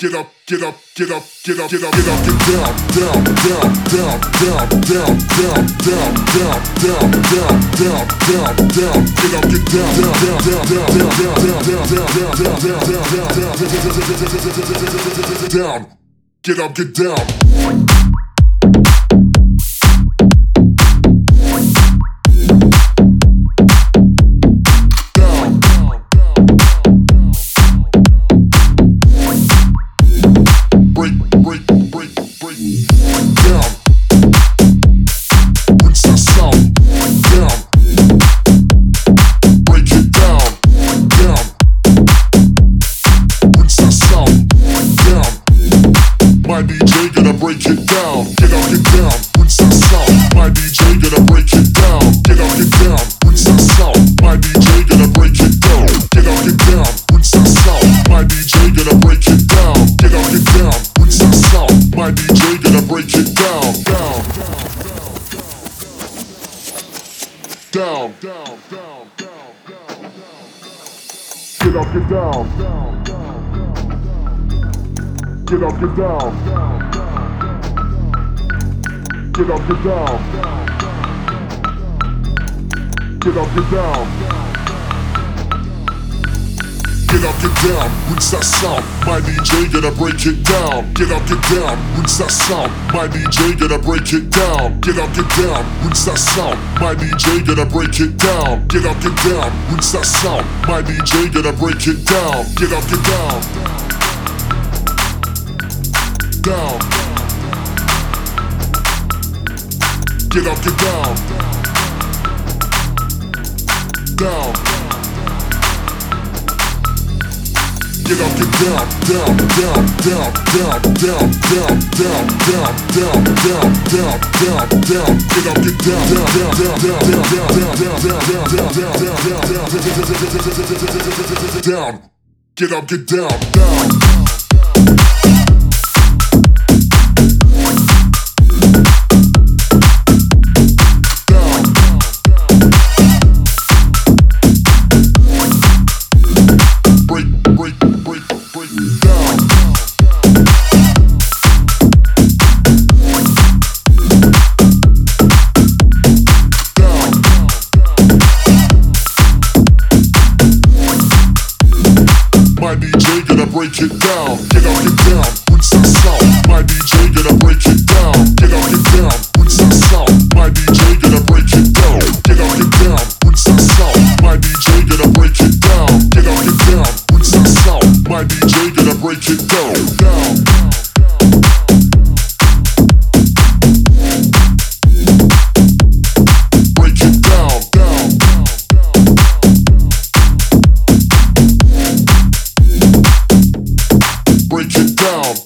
Get up, get up, get up, get up, get up, get up, get down, down, down, down, down, down, down, down, down, down, down, down, down, down, get up, get down, down, down, down, down, down, down, down, down, down, get up, get down. My DJ gonna break it down. Get down, with some sound. My DJ gonna break it down. Get down, with some sound. My DJ gonna break it down. Get down, with some sound. My DJ gonna break it down. Get down, with some sound. My DJ gonna break it down. Down, down, down, down, down, down. Get down, down, down. Get up, get down. Get up, get down. Get up, get down. Get up, get down. Rinse that sound. My DJ gonna break it down. Get up, get down. Rinse that sound. My DJ gonna break it down. Get up, get down. Rinse that sound. My DJ gonna break it down. Get up, get down. Rinse that sound. My DJ gonna break it down. Get up, get down. Down. Get up, get down. Down. Get up, get down, down, down, down, down, down, down, down, down, down, down, down, down, down. Get up, get down, down, down, down, down, down, down, down, down, down. Get up, get down, down. My DJ gonna break it down. Get down, with some sound. My DJ gonna break it down. Get down, with some sound. My DJ gonna break it down. Get down, with some sound. My DJ gonna break it down. Get down, with some sound. My DJ gonna break it down. Down.